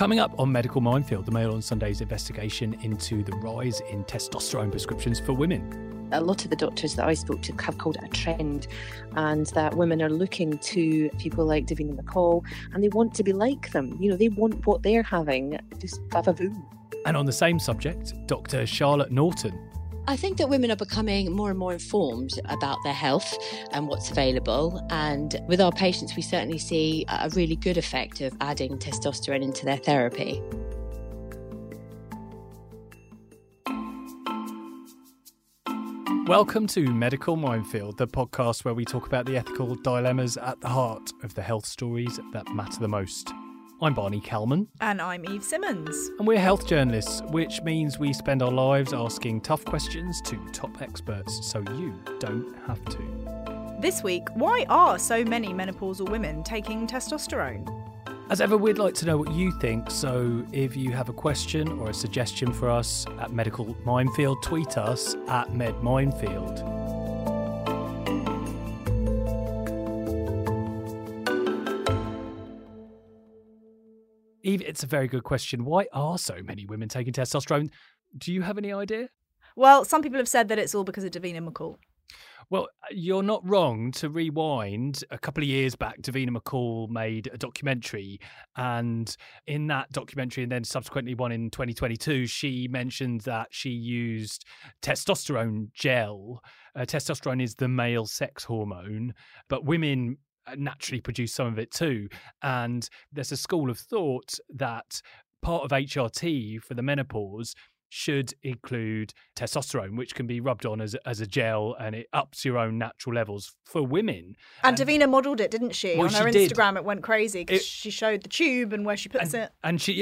Coming up on Medical Minefield, the Mail on Sunday's investigation into the rise in testosterone prescriptions for women. A lot of the doctors that I spoke to have called it a trend, and that women are looking to people like Davina McCall and they want to be like them. You know, they want what they're having, just have a boom. And on the same subject, Dr. Charlotte Norton. I think that women are becoming more and more informed about their health and what's available, and with our patients we certainly see a really good effect of adding testosterone into their therapy. Welcome to Medical Minefield, the podcast where we talk about the ethical dilemmas at the heart of the health stories that matter the most. I'm Barney Kalman. And I'm Eve Simmons. And we're health journalists, which means we spend our lives asking tough questions to top experts so you don't have to. This week, why are so many menopausal women taking testosterone? As ever, we'd like to know what you think, so if you have a question or a suggestion for us at Medical Minefield, tweet us at MedMinefield. Eve, it's a very good question. Why are so many women taking testosterone? Do you have any idea? Well, some people have said that it's all because of Davina McCall. Well, you're not wrong. To rewind, a couple of years back, Davina McCall made a documentary, and in that documentary, and then subsequently one in 2022, she mentioned that she used testosterone gel. Testosterone is the male sex hormone, but women naturally produce some of it too. And there's a school of thought that part of HRT for the menopause should include testosterone, which can be rubbed on as a gel, and it ups your own natural levels for women. And Davina modelled it, didn't she? Well, on her Instagram, it went crazy because she showed the tube and where she puts it. And she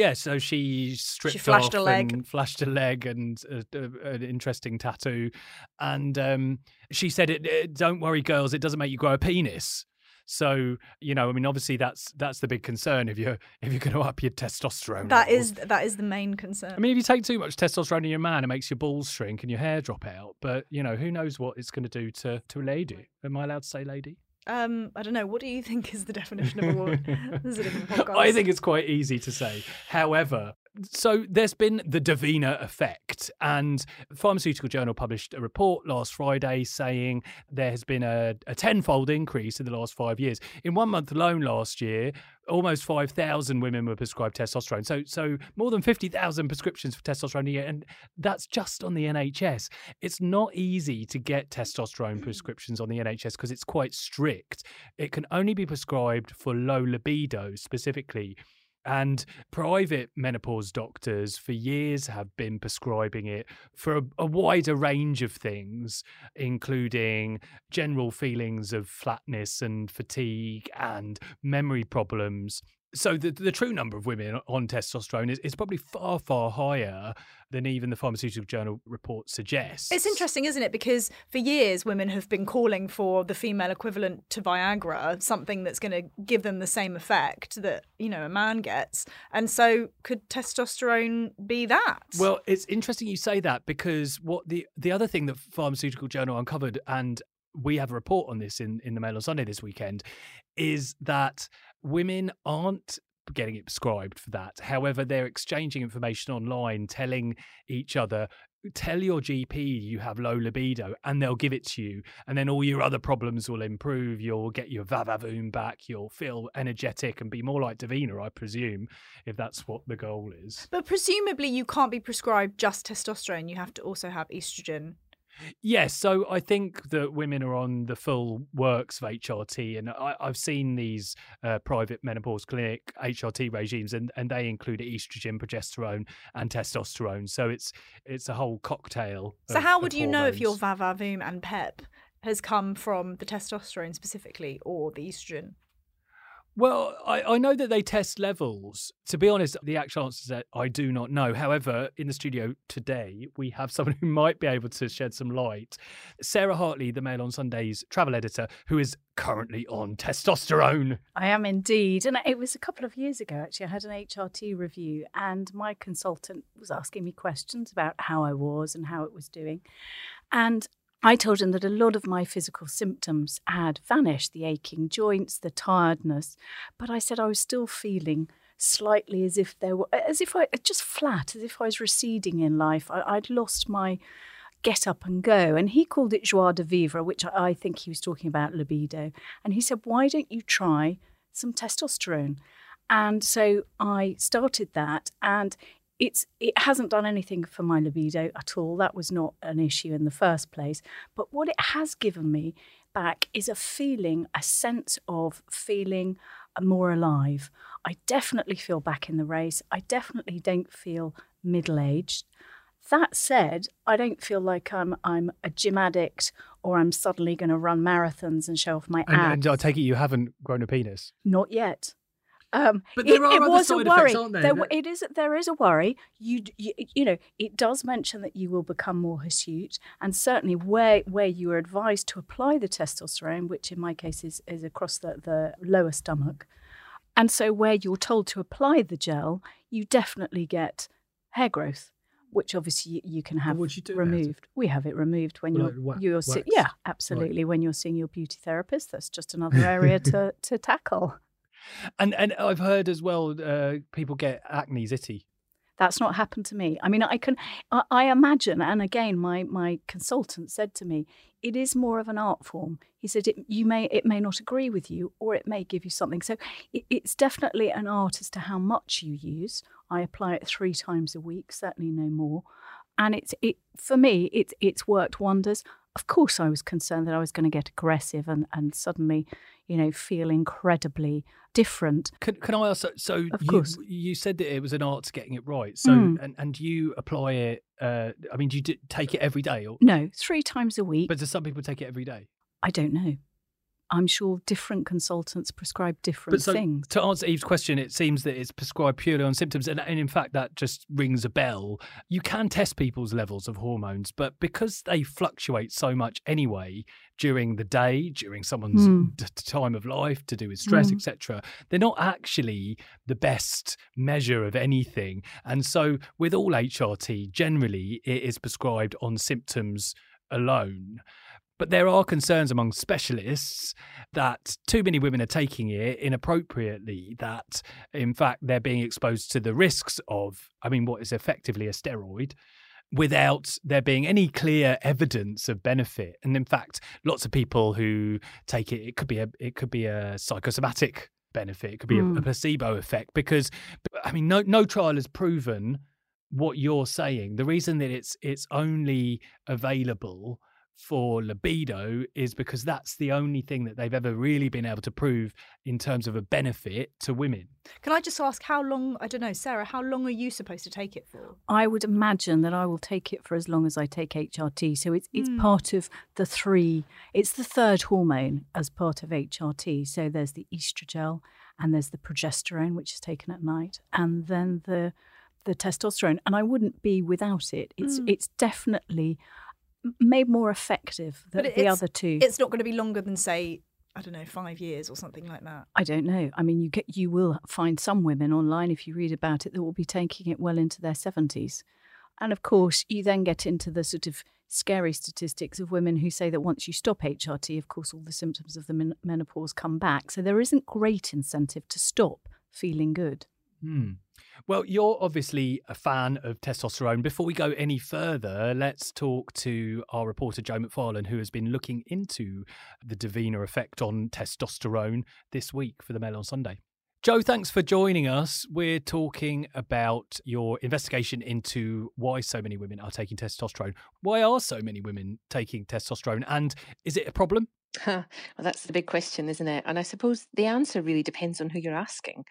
stripped off. She flashed a leg. And flashed a leg and an interesting tattoo. And she said, "Don't worry, girls, it doesn't make you grow a penis." So, you know, I mean, obviously that's the big concern if you're going to up your testosterone. That is the main concern. I mean, if you take too much testosterone in your man, it makes your balls shrink and your hair drop out. But, you know, who knows what it's going to do to a lady? Am I allowed to say lady? I don't know. What do you think is the definition of a woman? This is a different podcast. I think it's quite easy to say. However, so there's been the Davina effect, and Pharmaceutical Journal published a report last Friday saying there has been a tenfold increase in the last 5 years. In 1 month alone last year, almost 5,000 women were prescribed testosterone. So more than 50,000 prescriptions for testosterone a year, and that's just on the NHS. It's not easy to get testosterone prescriptions on the NHS because it's quite strict. It can only be prescribed for low libido specifically. And private menopause doctors for years have been prescribing it for a wider range of things, including general feelings of flatness and fatigue and memory problems. So the true number of women on testosterone is probably far, far higher than even the Pharmaceutical Journal report suggests. It's interesting, isn't it? Because for years, women have been calling for the female equivalent to Viagra, something that's going to give them the same effect that, you know, a man gets. And so could testosterone be that? Well, it's interesting you say that, because what the other thing that Pharmaceutical Journal uncovered, and we have a report on this in the Mail on Sunday this weekend, is that women aren't getting it prescribed for that. However, they're exchanging information online, telling each other, tell your GP you have low libido and they'll give it to you. And then all your other problems will improve. You'll get your va-va-voom back. You'll feel energetic and be more like Davina, I presume, if that's what the goal is. But presumably you can't be prescribed just testosterone. You have to also have estrogen. Yes, so I think that women are on the full works of HRT, and I've seen these private menopause clinic HRT regimes, and they include estrogen, progesterone and testosterone. So it's a whole cocktail. So how would you know if your va-va-voom and pep has come from the testosterone specifically or the estrogen? Well, I know that they test levels. To be honest, the actual answer is that I do not know. However, in the studio today, we have someone who might be able to shed some light. Sarah Hartley, the Mail on Sunday's travel editor, who is currently on testosterone. I am indeed. And it was a couple of years ago, actually. I had an HRT review and my consultant was asking me questions about how I was and how it was doing. And I told him that a lot of my physical symptoms had vanished, the aching joints, the tiredness, but I said I was still feeling slightly as if there were, as if I, just flat, as if I was receding in life. I'd lost my get up and go. And he called it joie de vivre, which I think he was talking about libido. And he said, why don't you try some testosterone? And so I started that, and it hasn't done anything for my libido at all. That was not an issue in the first place. But what it has given me back is a feeling, a sense of feeling more alive. I definitely feel back in the race. I definitely don't feel middle-aged. That said, I don't feel like I'm a gym addict or I'm suddenly going to run marathons and show off my abs. And I take it you haven't grown a penis? Not yet. But there are other side effects, aren't there? There is a worry. You know, it does mention that you will become more hirsute, and certainly where you are advised to apply the testosterone, which in my case is across the lower stomach, and so where you're told to apply the gel, you definitely get hair growth, which obviously you can have removed. We have it removed when you're yeah, absolutely, right. When you're seeing your beauty therapist. That's just another area to tackle. And I've heard as well, people get acne ziti. That's not happened to me. I mean, I imagine, and again, my consultant said to me, it is more of an art form. He said, it may not agree with you, or it may give you something. So it's definitely an art as to how much you use. I apply it 3 times a week, certainly no more. And for me, it's worked wonders. Of course, I was concerned that I was going to get aggressive and suddenly, you know, feel incredibly different. Can I ask? So you said that it was an art getting it right. So and you apply it. I mean, do you take it every day? Or? No, 3 times a week. But do some people take it every day? I don't know. I'm sure different consultants prescribe different things. To answer Eve's question, it seems that it's prescribed purely on symptoms. And in fact, that just rings a bell. You can test people's levels of hormones, but because they fluctuate so much anyway during the day, during someone's time of life, to do with stress, etc., they're not actually the best measure of anything. And so with all HRT, generally, it is prescribed on symptoms alone. But there are concerns among specialists that too many women are taking it inappropriately, that in fact they're being exposed to the risks of, I mean, what is effectively a steroid, without there being any clear evidence of benefit. And in fact, lots of people who take it, it could be a psychosomatic benefit, it could be a placebo effect, because, I mean, no trial has proven what you're saying. The reason that it's only available for libido is because that's the only thing that they've ever really been able to prove in terms of a benefit to women. Can I just ask how long, I don't know, Sarah, how long are you supposed to take it for? I would imagine that I will take it for as long as I take HRT. So it's part of it's the third hormone as part of HRT. So there's the estrogel and there's the progesterone, which is taken at night, and then the testosterone. And I wouldn't be without it. It's definitely made more effective than the other two. It's not going to be longer than, say, I don't know, 5 years or something like that. I don't know. I mean, you will find some women online, if you read about it, that will be taking it well into their 70s. And of course, you then get into the sort of scary statistics of women who say that once you stop HRT, of course, all the symptoms of the menopause come back. So there isn't great incentive to stop feeling good. Well, you're obviously a fan of testosterone. Before we go any further, let's talk to our reporter, Joe McFarlane, who has been looking into the Davina effect on testosterone this week for the Mail on Sunday. Joe, thanks for joining us. We're talking about your investigation into why so many women are taking testosterone. Why are so many women taking testosterone, and is it a problem? Well, that's the big question, isn't it? And I suppose the answer really depends on who you're asking.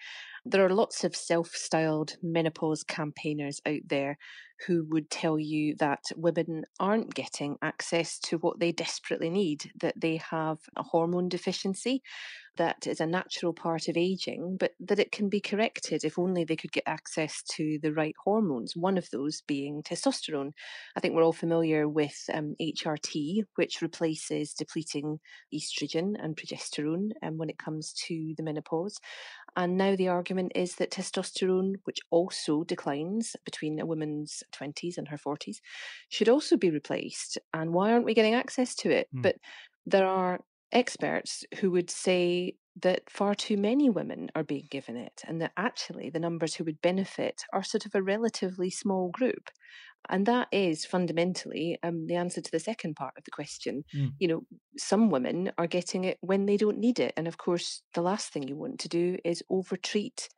There are lots of self-styled menopause campaigners out there who would tell you that women aren't getting access to what they desperately need, that they have a hormone deficiency that is a natural part of aging, but that it can be corrected if only they could get access to the right hormones, one of those being testosterone. I think we're all familiar with HRT, which replaces depleting estrogen and progesterone when it comes to the menopause. And now the argument is that testosterone, which also declines between a woman's 20s and her 40s, should also be replaced. And why aren't we getting access to it? But there are experts who would say that far too many women are being given it, and that actually the numbers who would benefit are sort of a relatively small group. And that is fundamentally the answer to the second part of the question. Mm. You know, some women are getting it when they don't need it. And of course, the last thing you want to do is overtreat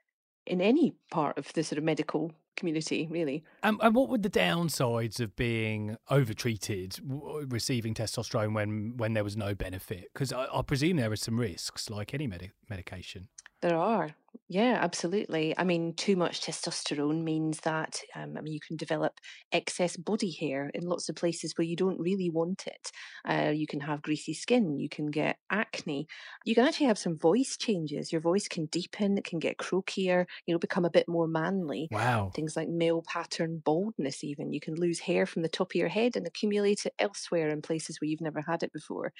in any part of the sort of medical community, really. And what would the downsides of being overtreated, receiving testosterone when there was no benefit? Because I presume there are some risks, like any medication. There are. Yeah, absolutely. I mean, too much testosterone means that you can develop excess body hair in lots of places where you don't really want it. You can have greasy skin. You can get acne. You can actually have some voice changes. Your voice can deepen. It can get croakier, you know, become a bit more manly. Wow. Things like male pattern baldness even. You can lose hair from the top of your head and accumulate it elsewhere in places where you've never had it before.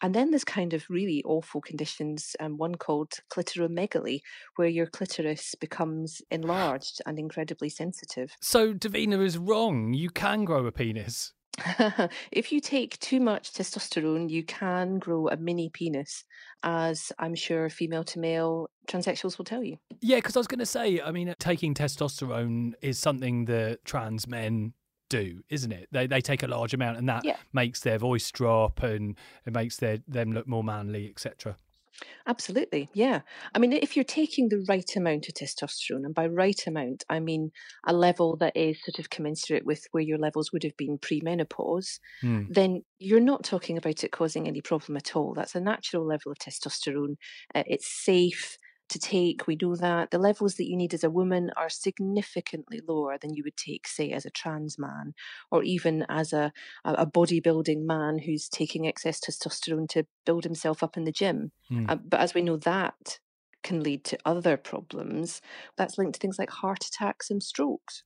And then there's kind of really awful conditions, one called clitoromegaly, where your clitoris becomes enlarged and incredibly sensitive. So Davina is wrong. You can grow a penis. If you take too much testosterone, you can grow a mini penis, as I'm sure female to male transsexuals will tell you. Yeah, because I was going to say, I mean, taking testosterone is something that trans men do, isn't it? They take a large amount, and that makes their voice drop, and it makes them look more manly, etc. Absolutely, yeah. I mean, if you're taking the right amount of testosterone, and by right amount, I mean a level that is sort of commensurate with where your levels would have been pre-menopause, then you're not talking about it causing any problem at all. That's a natural level of testosterone. It's safe to take. We know that the levels that you need as a woman are significantly lower than you would take, say, as a trans man, or even as a bodybuilding man who's taking excess testosterone to build himself up in the gym. But as we know, that can lead to other problems. That's linked to things like heart attacks and strokes.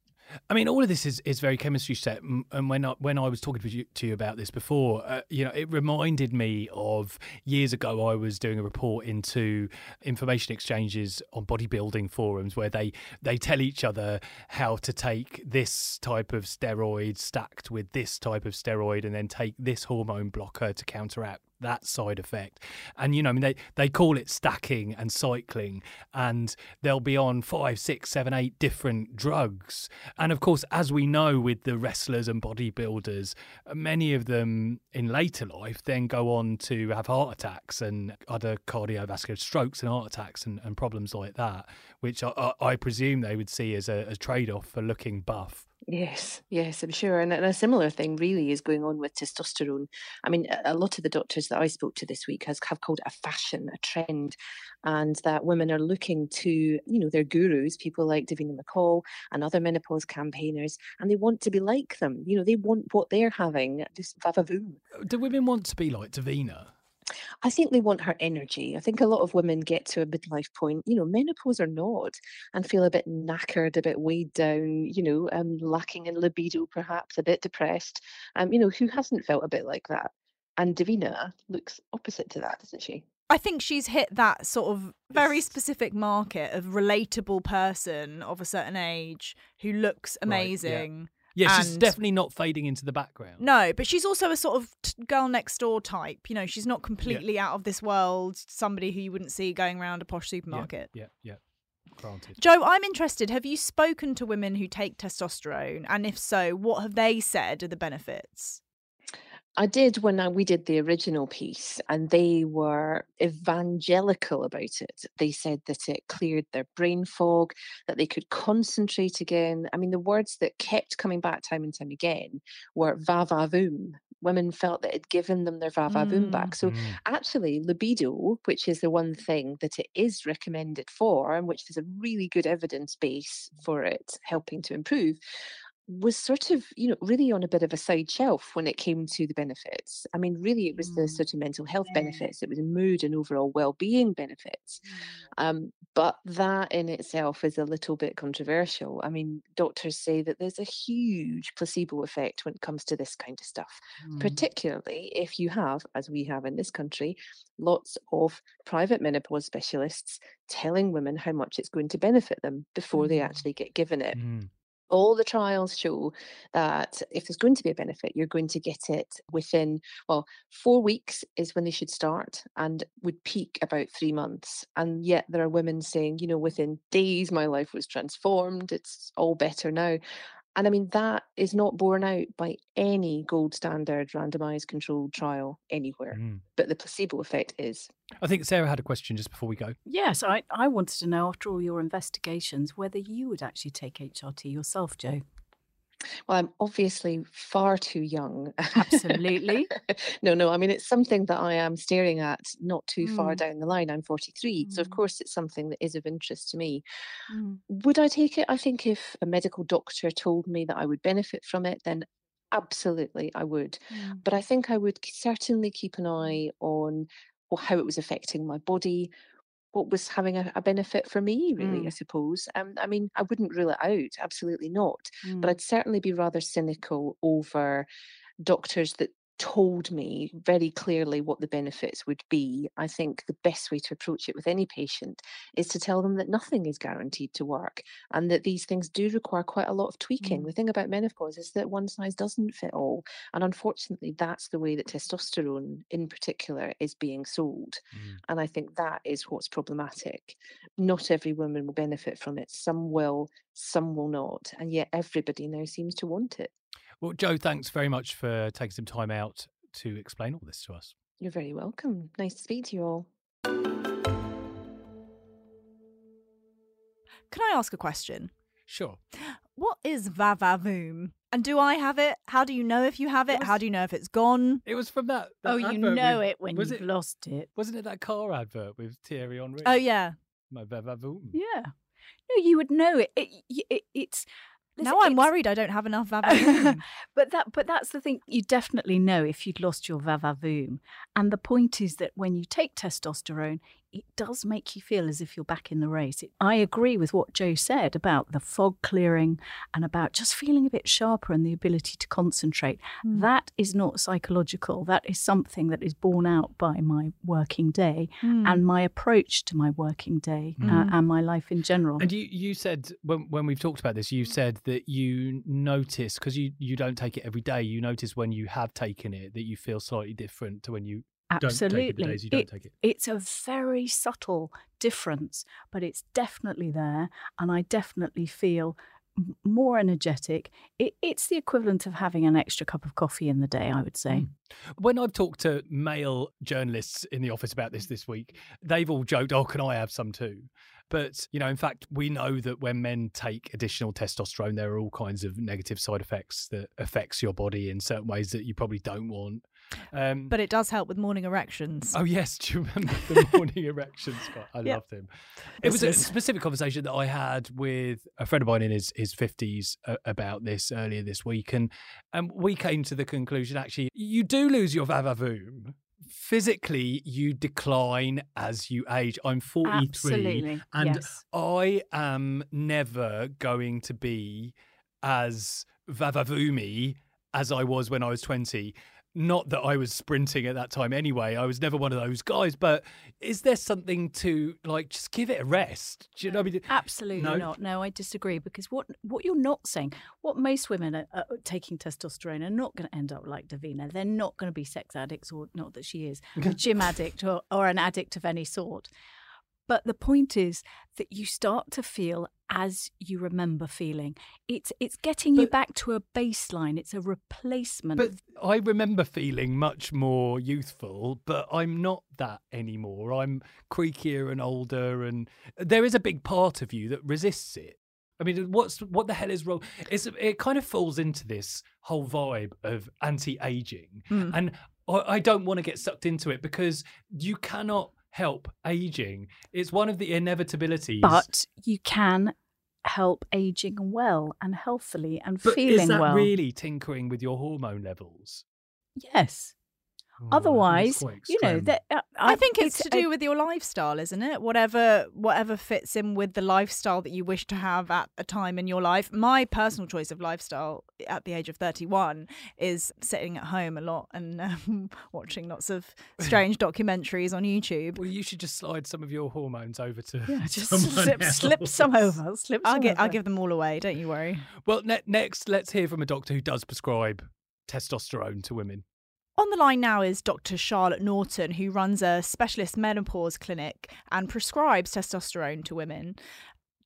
I mean, all of this is very chemistry set. And when I was talking to you about this before, you know, it reminded me of years ago, I was doing a report into information exchanges on bodybuilding forums where they tell each other how to take this type of steroid stacked with this type of steroid and then take this hormone blocker to counteract that side effect. And, you know, I mean, they call it stacking and cycling, and they'll be on 5, 6, 7, 8 different drugs. And of course, as we know with the wrestlers and bodybuilders, many of them in later life then go on to have heart attacks and other cardiovascular strokes and heart attacks and problems like that, which I presume they would see as a trade-off for looking buff. Yes, I'm sure. And a similar thing really is going on with testosterone. I mean, a lot of the doctors that I spoke to this week have called it a fashion, a trend, and that women are looking to, you know, their gurus, people like Davina McCall and other menopause campaigners, and they want to be like them. You know, they want what they're having, just vavavoom. Do women want to be like Davina? I think they want her energy. I think a lot of women get to a midlife point, you know, menopause or not, and feel a bit knackered, a bit weighed down, you know, lacking in libido, perhaps a bit depressed. You know, who hasn't felt a bit like that? And Davina looks opposite to that, doesn't she? I think she's hit that sort of very specific market of relatable person of a certain age who looks amazing. Right, yeah. Yeah, she's definitely not fading into the background. No, but she's also a sort of girl next door type. You know, she's not completely out of this world, somebody who you wouldn't see going around a posh supermarket. Yeah. Granted. Joe, I'm interested. Have you spoken to women who take testosterone? And if so, what have they said are the benefits? I did when we did the original piece, and they were evangelical about it. They said that it cleared their brain fog, that they could concentrate again. I mean, the words that kept coming back time and time again were va-va-voom. Women felt that it had given them their va-va-voom back. So actually, libido, which is the one thing that it is recommended for, and which there's a really good evidence base for it helping to improve, was sort of, you know, really on a bit of a side shelf when it came to the benefits. I mean, really, it was the sort of mental health benefits. It was mood and overall well-being benefits. But that in itself is a little bit controversial. I mean, doctors say that there's a huge placebo effect when it comes to this kind of stuff, particularly if you have, as we have in this country, lots of private menopause specialists telling women how much it's going to benefit them before they actually get given it. all the trials show that if there's going to be a benefit, you're going to get it within, 4 weeks is when they should start and would peak about 3 months. And yet there are women saying, within days, my life was transformed. It's all better now. And I mean, that is not borne out by any gold standard randomized controlled trial anywhere. But the placebo effect is. I think Sarah had a question just before we go. Yes, I wanted to know, after all your investigations, whether you would actually take HRT yourself, Joe. Well, I'm obviously far too young. Absolutely. No. I mean, it's something that I am staring at not too far down the line. I'm 43. So, of course, it's something that is of interest to me. Would I take it? I think if a medical doctor told me that I would benefit from it, then absolutely I would. But I think I would certainly keep an eye on how it was affecting my body, what was having a benefit for me, really, I suppose. I mean, I wouldn't rule it out, absolutely not. But I'd certainly be rather cynical over doctors that told me very clearly what the benefits would be. I think the best way to approach it with any patient is to tell them that nothing is guaranteed to work and that these things do require quite a lot of tweaking. The thing about menopause is that one size doesn't fit all. And unfortunately, that's the way that testosterone in particular is being sold. And I think that is what's problematic. Not every woman will benefit from it. Some will, some will not. And yet everybody now seems to want it. Well, Joe, thanks very much for taking some time out to explain all this to us. You're very welcome. Nice to speak to you all. Can I ask a question? Sure. What is vavavoom? And do I have it? How do you know if you have it? How do you know if it's gone? It was from that advert. You know it when you've lost it. Wasn't it that car advert with Thierry Henry? Oh, yeah. My vavavoom. Yeah. No, you would know it. It's... Listen, now I'm worried I don't have enough vavavoom. But that's the thing. You definitely know if you'd lost your vavavoom. And the point is that when you take testosterone, it does make you feel as if you're back in the race. I agree with what Joe said about the fog clearing and about just feeling a bit sharper and the ability to concentrate. That is not psychological. That is something that is borne out by my working day and my approach to my working day and my life in general. And you said, when we've talked about this, you said that you notice, because you don't take it every day, you notice when you have taken it that you feel slightly different to when you... Absolutely. It's a very subtle difference, but it's definitely there. And I definitely feel more energetic. It's the equivalent of having an extra cup of coffee in the day, I would say. When I've talked to male journalists in the office about this week, they've all joked, can I have some too? But, in fact, we know that when men take additional testosterone, there are all kinds of negative side effects that affects your body in certain ways that you probably don't want. But it does help with morning erections. Oh, yes. Do you remember the morning erections? I loved him. It was a specific conversation that I had with a friend of mine in his 50s about this earlier this week. And we came to the conclusion, actually, you do lose your vavavoom. Physically, you decline as you age. I'm 43. Absolutely. And yes. I am never going to be as vavavoomy as I was when I was 20. Not that I was sprinting at that time anyway. I was never one of those guys. But is there something to, just give it a rest? Do you know what I mean? Absolutely not. No, I disagree. Because what you're not saying, what most women are taking testosterone are not going to end up like Davina. They're not going to be sex addicts, or not that she is, a gym addict or an addict of any sort. But the point is that you start to feel as you remember feeling. It's getting you back to a baseline. It's a replacement. But I remember feeling much more youthful, but I'm not that anymore. I'm creakier and older, and there is a big part of you that resists it. I mean, what the hell is wrong? It kind of falls into this whole vibe of anti-aging. And I don't want to get sucked into it, because you cannot help aging. It's one of the inevitabilities. But you can help aging well and healthfully and feeling well. Is that really tinkering with your hormone levels? Yes. Otherwise, you know, I think it's to do with your lifestyle, isn't it? Whatever fits in with the lifestyle that you wish to have at a time in your life. My personal choice of lifestyle at the age of 31 is sitting at home a lot and watching lots of strange documentaries on YouTube. Well, you should just slide some of your hormones over to I'll give them all away, don't you worry. Well, next, let's hear from a doctor who does prescribe testosterone to women. On the line now is Dr. Charlotte Norton, who runs a specialist menopause clinic and prescribes testosterone to women.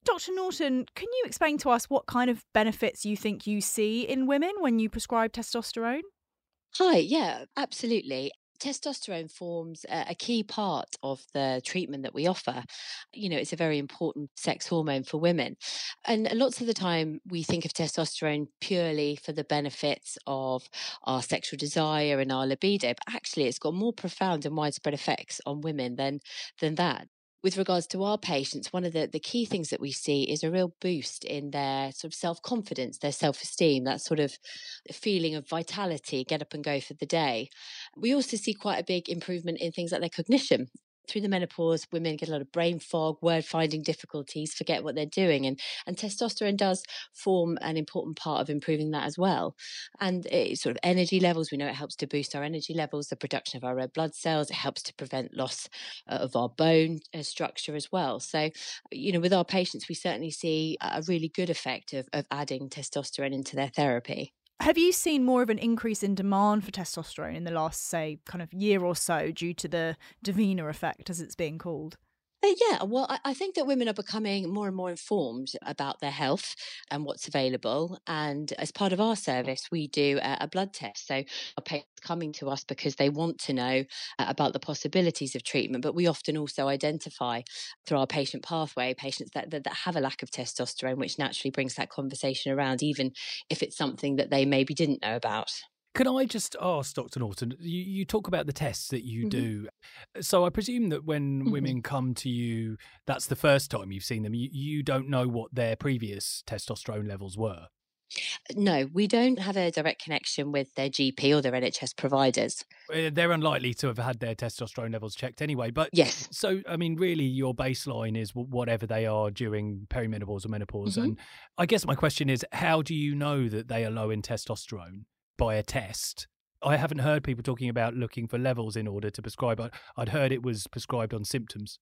Dr. Norton, can you explain to us what kind of benefits you think you see in women when you prescribe testosterone? Hi, yeah, absolutely. Testosterone forms a key part of the treatment that we offer. You know, it's a very important sex hormone for women. And lots of the time we think of testosterone purely for the benefits of our sexual desire and our libido, but actually it's got more profound and widespread effects on women than that. With regards to our patients, one of the key things that we see is a real boost in their sort of self-confidence, their self-esteem, that sort of feeling of vitality, get up and go for the day. We also see quite a big improvement in things like their cognition. Through the menopause, women get a lot of brain fog, word-finding difficulties, forget what they're doing. And testosterone does form an important part of improving that as well. And it, sort of energy levels, we know it helps to boost our energy levels, the production of our red blood cells. It helps to prevent loss of our bone structure as well. So, you know, with our patients, we certainly see a really good effect of adding testosterone into their therapy. Have you seen more of an increase in demand for testosterone in the last, say, kind of year or so due to the Davina effect, as it's being called? Yeah, well, I think that women are becoming more and more informed about their health and what's available. And as part of our service, we do a blood test. So our patients coming to us because they want to know about the possibilities of treatment. But we often also identify through our patient pathway patients that have a lack of testosterone, which naturally brings that conversation around, even if it's something that they maybe didn't know about. Can I just ask, Dr. Norton, you talk about the tests that you do. So I presume that when women come to you, that's the first time you've seen them. You don't know what their previous testosterone levels were. No, we don't have a direct connection with their GP or their NHS providers. They're unlikely to have had their testosterone levels checked anyway. But yes. So, I mean, really, your baseline is whatever they are during perimenopause or menopause. And I guess my question is, how do you know that they are low in testosterone? By a test. I haven't heard people talking about looking for levels in order to prescribe. I'd heard it was prescribed on symptoms.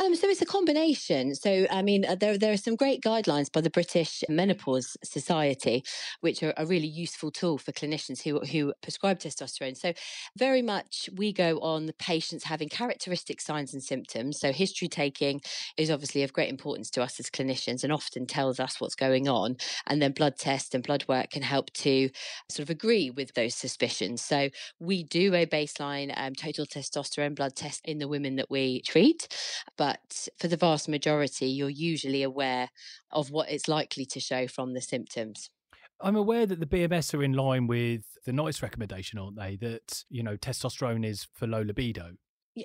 So it's a combination. So, I mean, there are some great guidelines by the British Menopause Society, which are a really useful tool for clinicians who prescribe testosterone. So very much we go on the patients having characteristic signs and symptoms. So history taking is obviously of great importance to us as clinicians and often tells us what's going on. And then blood tests and blood work can help to sort of agree with those suspicions. So we do a baseline total testosterone blood test in the women that we treat. But for the vast majority, you're usually aware of what it's likely to show from the symptoms. I'm aware that the BMS are in line with the NICE recommendation, aren't they? That, you know, testosterone is for low libido.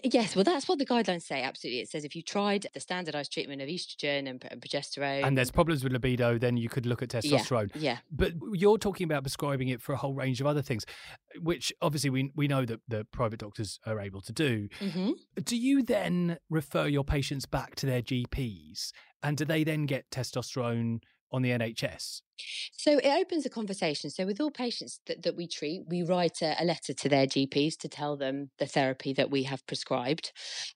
Yes, well, that's what the guidelines say, absolutely. It says if you tried the standardised treatment of oestrogen and progesterone... and there's problems with libido, then you could look at testosterone. Yeah. But you're talking about prescribing it for a whole range of other things, which obviously we know that the private doctors are able to do. Do you then refer your patients back to their GPs? And do they then get testosterone on the NHS? So it opens a conversation. So with all patients that we treat, we write a letter to their GPs to tell them the therapy that we have prescribed.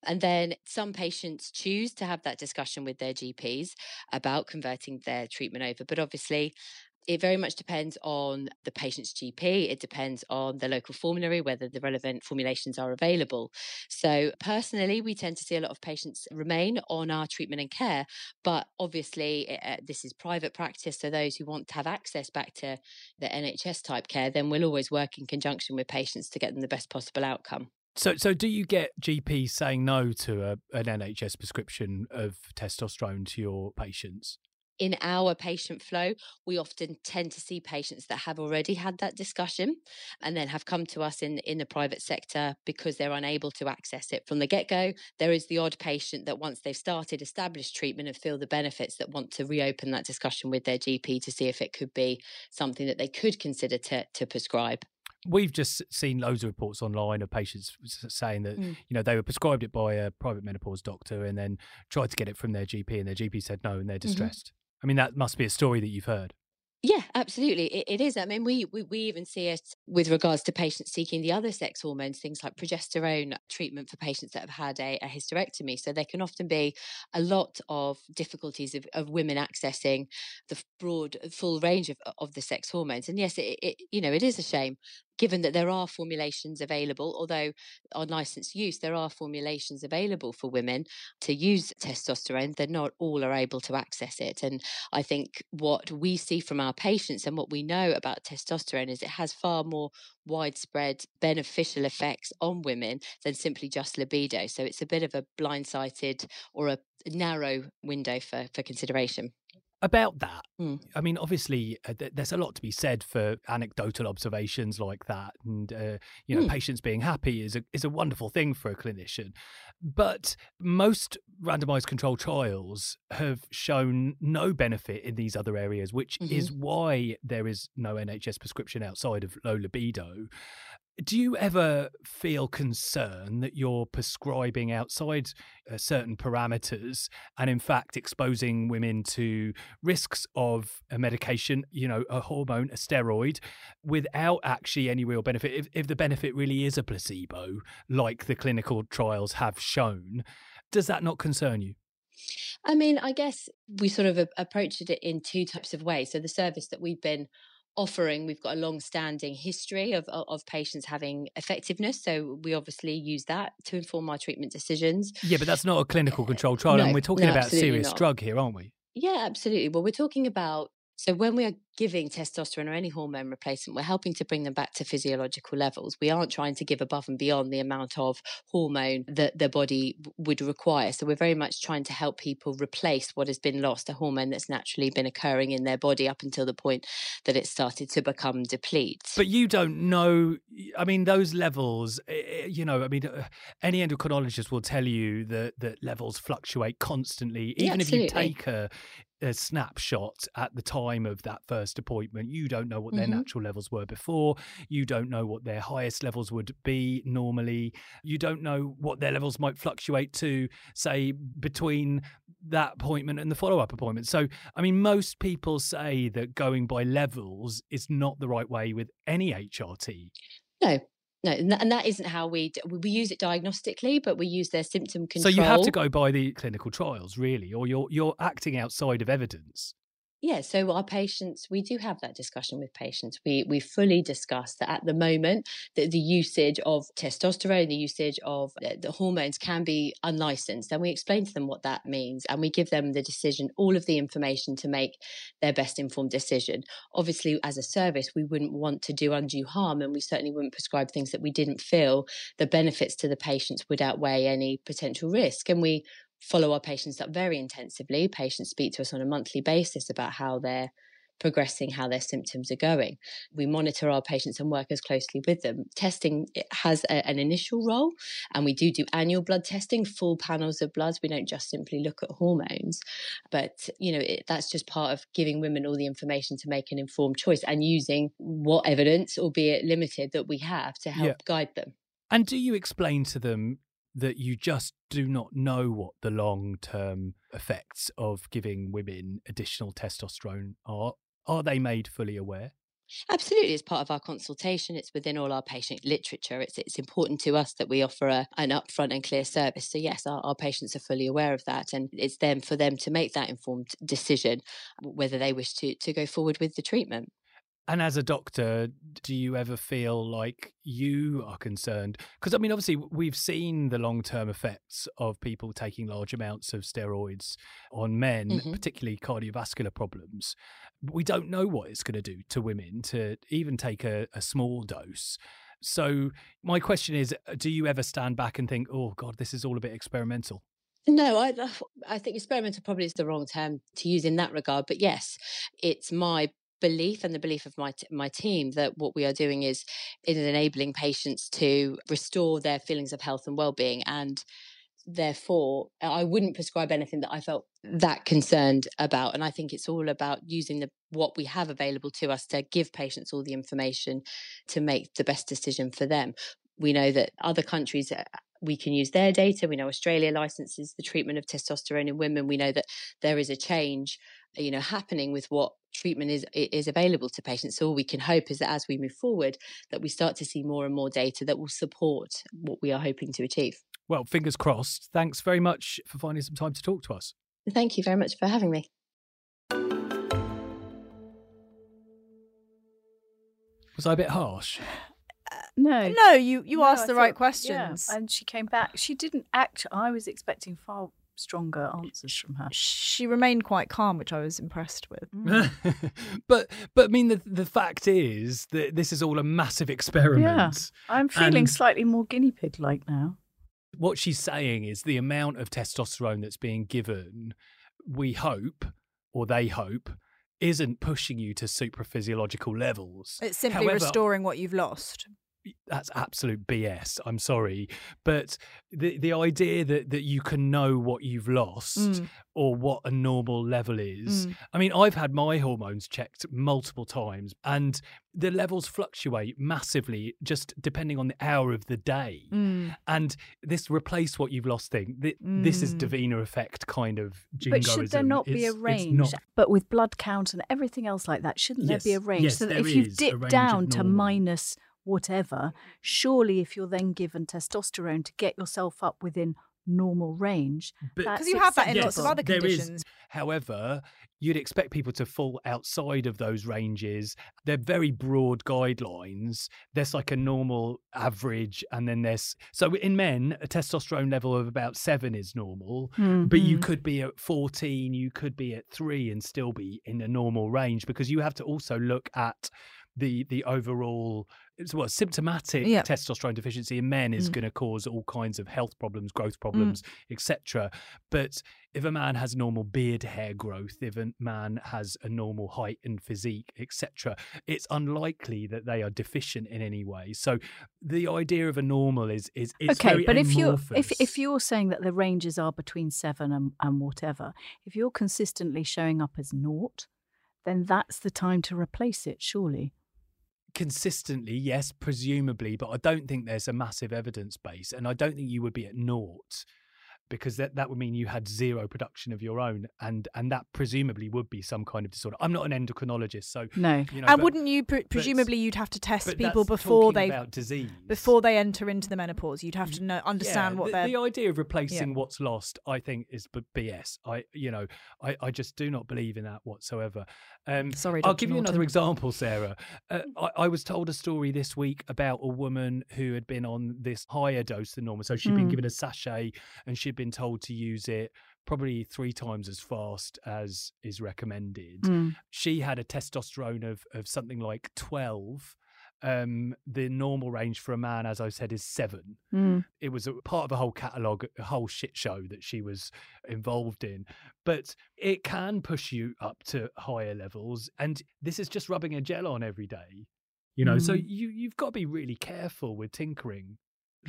And then some patients choose to have that discussion with their GPs about converting their treatment over. But obviously, it very much depends on the patient's GP. It depends on the local formulary, whether the relevant formulations are available. So personally, we tend to see a lot of patients remain on our treatment and care. But obviously, this is private practice. So those who want to have access back to the NHS type care, then we'll always work in conjunction with patients to get them the best possible outcome. So do you get GPs saying no to an NHS prescription of testosterone to your patients? In our patient flow, we often tend to see patients that have already had that discussion and then have come to us in the private sector because they're unable to access it from the get-go. There is the odd patient that once they've started established treatment and feel the benefits that want to reopen that discussion with their GP to see if it could be something that they could consider to prescribe. We've just seen loads of reports online of patients saying that, you know, they were prescribed it by a private menopause doctor and then tried to get it from their GP and their GP said no and they're distressed. I mean, that must be a story that you've heard. Yeah, absolutely. It is. I mean, we even see it with regards to patients seeking the other sex hormones, things like progesterone treatment for patients that have had a hysterectomy. So there can often be a lot of difficulties of women accessing the broad, full range of the sex hormones. And yes, it is a shame, given that there are formulations available, although on licensed use, there are formulations available for women to use testosterone, that not all are able to access it. And I think what we see from our patients and what we know about testosterone is it has far more widespread beneficial effects on women than simply just libido. So it's a bit of a blindsided or a narrow window for consideration. About that, I mean, obviously, there's a lot to be said for anecdotal observations like that. And, you know, patients being happy is a wonderful thing for a clinician. But most randomized controlled trials have shown no benefit in these other areas, which is why there is no NHS prescription outside of low libido. Do you ever feel concern that you're prescribing outside certain parameters and in fact exposing women to risks of a medication, you know, a hormone, a steroid, without actually any real benefit? If the benefit really is a placebo, like the clinical trials have shown, does that not concern you? I mean, I guess we sort of approached it in two types of ways. So the service that we've been offering, we've got a long-standing history of patients having effectiveness, so we obviously use that to inform our treatment decisions. Yeah, but that's not a clinical controlled trial, and we're talking about serious drug here, aren't we? Yeah, absolutely. Well, we're talking about, so when we are giving testosterone or any hormone replacement, we're helping to bring them back to physiological levels. We aren't trying to give above and beyond the amount of hormone that their body would require. So we're very much trying to help people replace what has been lost, a hormone that's naturally been occurring in their body up until the point that it started to become depleted. But you don't know, I mean, those levels, you know, I mean, any endocrinologist will tell you that levels fluctuate constantly. Even if you take a snapshot at the time of that first appointment, you don't know what their natural levels were before. You don't know what their highest levels would be normally. You don't know what their levels might fluctuate to, say, between that appointment and the follow-up appointment. So, I mean, most people say that going by levels is not the right way with any HRT. No, and that isn't how we use it diagnostically, but we use their symptom control. So you have to go by the clinical trials, really, or you're acting outside of evidence. Yeah, so our patients, we do have that discussion with patients. We fully discuss that at the moment that the usage of testosterone, the usage of the hormones can be unlicensed. And we explain to them what that means and we give them the decision, all of the information to make their best informed decision. Obviously, as a service, we wouldn't want to do undue harm and we certainly wouldn't prescribe things that we didn't feel the benefits to the patients would outweigh any potential risk. And we follow our patients up very intensively. Patients speak to us on a monthly basis about how they're progressing, how their symptoms are going. We monitor our patients and work as closely with them. Testing has an initial role, and we do annual blood testing, full panels of bloods. We don't just simply look at hormones, but you know that's just part of giving women all the information to make an informed choice and using what evidence, albeit limited, that we have to help guide them. And do you explain to them that you just do not know what the long-term effects of giving women additional testosterone are? Are they made fully aware? Absolutely. It's part of our consultation. It's within all our patient literature. It's important to us that we offer an upfront and clear service. So yes, our patients are fully aware of that. And it's then for them to make that informed decision, whether they wish to go forward with the treatment. And as a doctor, do you ever feel like you are concerned? Because, I mean, obviously, we've seen the long-term effects of people taking large amounts of steroids on men, particularly cardiovascular problems. We don't know what it's going to do to women to even take a small dose. So my question is, do you ever stand back and think, oh, God, this is all a bit experimental? No, I think experimental probably is the wrong term to use in that regard. But yes, it's my belief and the belief of my team that what we are doing is enabling patients to restore their feelings of health and well-being. And therefore, I wouldn't prescribe anything that I felt that concerned about. And I think it's all about using what we have available to us to give patients all the information to make the best decision for them. We know that other countries, we can use their data. We know Australia licenses the treatment of testosterone in women. We know that there is a change, you know, happening with what treatment is available to patients. So all we can hope is that as we move forward, that we start to see more and more data that will support what we are hoping to achieve. Well, fingers crossed. Thanks very much for finding some time to talk to us. Thank you very much for having me. Was I a bit harsh? No, you asked the right questions. Yeah, and she came back. She didn't act. I was expecting far stronger answers from her. She remained quite calm, which I was impressed with. Mm. but I mean, the fact is that this is all a massive experiment. Yeah, I'm feeling slightly more guinea pig like now. What she's saying is the amount of testosterone that's being given, we hope, or they hope, isn't pushing you to supraphysiological levels. It's simply restoring what you've lost. That's absolute BS. I'm sorry. But the idea that you can know what you've lost or what a normal level is. I mean, I've had my hormones checked multiple times and the levels fluctuate massively just depending on the hour of the day. And this replace what you've lost thing, this is Davina effect kind of jingoism. But should there not be a range? But with blood count and everything else like that, shouldn't there be a range? Yes, so that if you dip down to minus whatever, surely if you're then given testosterone to get yourself up within normal range, because you have that in lots of other conditions. However, you'd expect people to fall outside of those ranges. They're very broad guidelines. There's like a normal average, and then there's, so in men, a testosterone level of about 7 is normal, but you could be at 14, you could be at 3 and still be in a normal range, because you have to also look at the overall, symptomatic testosterone deficiency in men is going to cause all kinds of health problems, growth problems, etc. But if a man has normal beard hair growth, if a man has a normal height and physique, etc., it's unlikely that they are deficient in any way. So the idea of a normal is okay, very but amorphous. If you're saying that the ranges are between 7 and whatever, if you're consistently showing up as naught, then that's the time to replace it, surely. Consistently, yes, presumably, but I don't think there's a massive evidence base, and I don't think you would be at naught, because that would mean you had zero production of your own, and that presumably would be some kind of disorder. I'm not an endocrinologist, so no. You know, and wouldn't you presumably you'd have to test people before they enter into the menopause? You'd have to understand what the idea of replacing what's lost, I think, is BS. I just do not believe in that whatsoever. Sorry, Dr. I'll give you another example, Sarah. I was told a story this week about a woman who had been on this higher dose than normal. So she'd been given a sachet and she'd been told to use it probably 3 times as fast as is recommended. She had a testosterone of something like 12. The normal range for a man, as I said, is 7. It was part of a whole catalogue, a whole shit show that she was involved in. But it can push you up to higher levels. And this is just rubbing a gel on every day, you know. So you've got to be really careful with tinkering.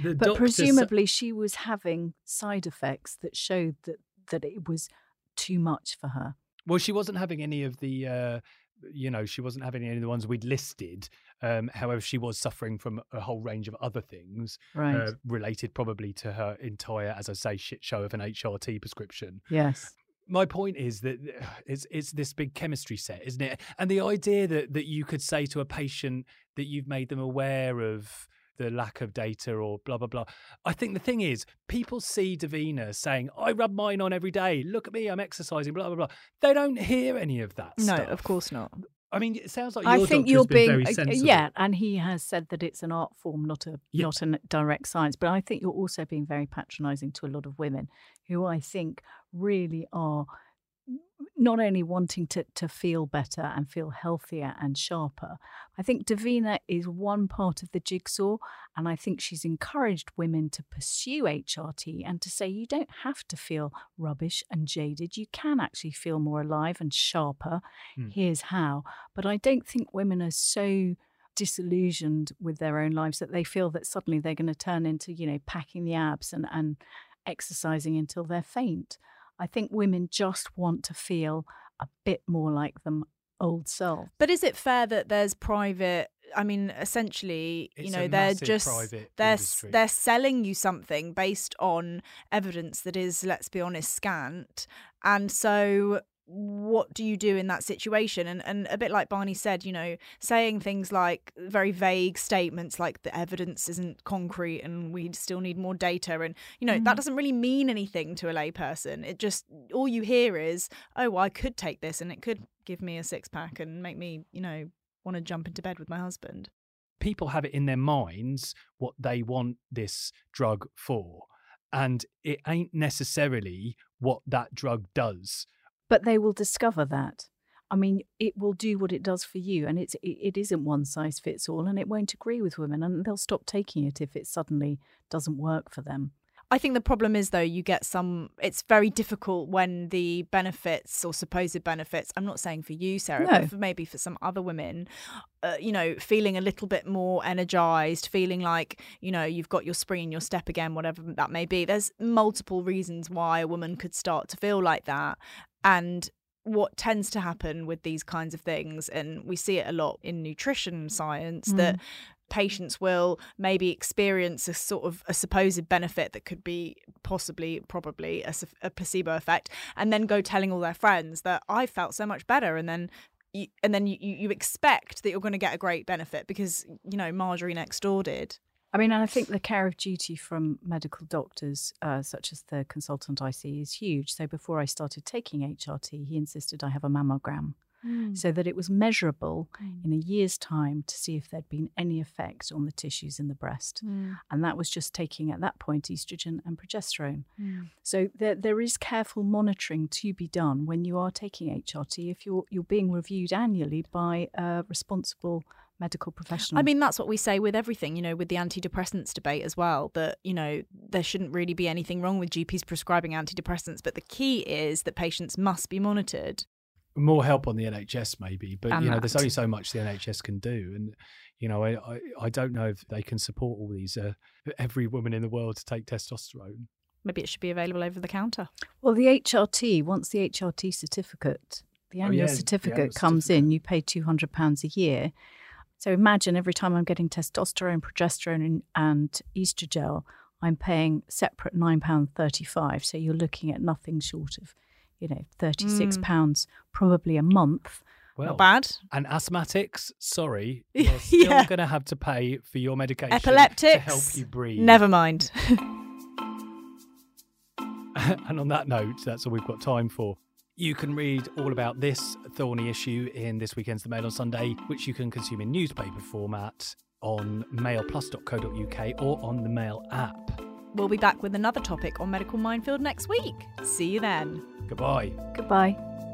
But presumably she was having side effects that showed that it was too much for her. Well, she wasn't having any of the... she wasn't having any of the ones we'd listed. However, she was suffering from a whole range of other things related probably to her entire, as I say, shit show of an HRT prescription. Yes. My point is that it's this big chemistry set, isn't it? And the idea that you could say to a patient that you've made them aware of the lack of data or blah, blah, blah. I think the thing is, people see Davina saying, I rub mine on every day. Look at me, I'm exercising, blah, blah, blah. They don't hear any of that stuff. No, of course not. I mean, it sounds like your doctor's been very sensible. Yeah, and he has said that it's an art form, not a direct science. But I think you're also being very patronising to a lot of women who I think really are not only wanting to feel better and feel healthier and sharper. I think Davina is one part of the jigsaw, and I think she's encouraged women to pursue HRT and to say you don't have to feel rubbish and jaded. You can actually feel more alive and sharper. Here's how. But I don't think women are so disillusioned with their own lives that they feel that suddenly they're going to turn into, packing the abs and exercising until they're faint. I think women just want to feel a bit more like them old self. But is it fair that there's private, I mean, essentially, it's, you know, they're just they're selling you something based on evidence that is, let's be honest, scant. And so what do you do in that situation? And a bit like Barney said, you know, saying things like very vague statements like the evidence isn't concrete and we still need more data. And, you know, that doesn't really mean anything to a lay person. It just, all you hear is, oh, well, I could take this and it could give me a six pack and make me, you know, want to jump into bed with my husband. People have it in their minds what they want this drug for. And it ain't necessarily what that drug does. But they will discover that. I mean, it will do what it does for you, and it isn't one size fits all, and it won't agree with women, and they'll stop taking it if it suddenly doesn't work for them. I think the problem is, though, you get some, it's very difficult when the benefits or supposed benefits, I'm not saying for you, Sarah, but for maybe for some other women, you know, feeling a little bit more energised, feeling like, you know, you've got your spring in your step again, whatever that may be. There's multiple reasons why a woman could start to feel like that. And what tends to happen with these kinds of things, and we see it a lot in nutrition science, that patients will maybe experience a sort of a supposed benefit that could be possibly, probably a placebo effect, and then go telling all their friends that I felt so much better. And then you expect that you're going to get a great benefit because, you know, Marjorie next door did. I mean, and I think the care of duty from medical doctors, such as the consultant I see, is huge. So before I started taking HRT, he insisted I have a mammogram so that it was measurable in a year's time to see if there'd been any effect on the tissues in the breast. And that was just taking, at that point, estrogen and progesterone. So there is careful monitoring to be done when you are taking HRT, if you're being reviewed annually by a responsible medical professional. I mean, that's what we say with everything, you know, with the antidepressants debate as well, that, you know, there shouldn't really be anything wrong with GPs prescribing antidepressants, but the key is that patients must be monitored. More help on the NHS maybe, but, and you know, there's only so much the NHS can do. And, you know, I don't know if they can support all these, every woman in the world to take testosterone. Maybe it should be available over the counter. Well, the HRT, once the HRT certificate, the annual certificate comes in, you pay £200 a year. So imagine every time I'm getting testosterone, progesterone and estrogel, I'm paying separate £9.35. So you're looking at nothing short of, you know, £36 probably a month. Well, not bad. And asthmatics, sorry, you're still going to have to pay for your medication. Epileptics, to help you breathe. Never mind. And on that note, that's all we've got time for. You can read all about this thorny issue in this weekend's The Mail on Sunday, which you can consume in newspaper format on mailplus.co.uk or on the Mail app. We'll be back with another topic on Medical Minefield next week. See you then. Goodbye. Goodbye.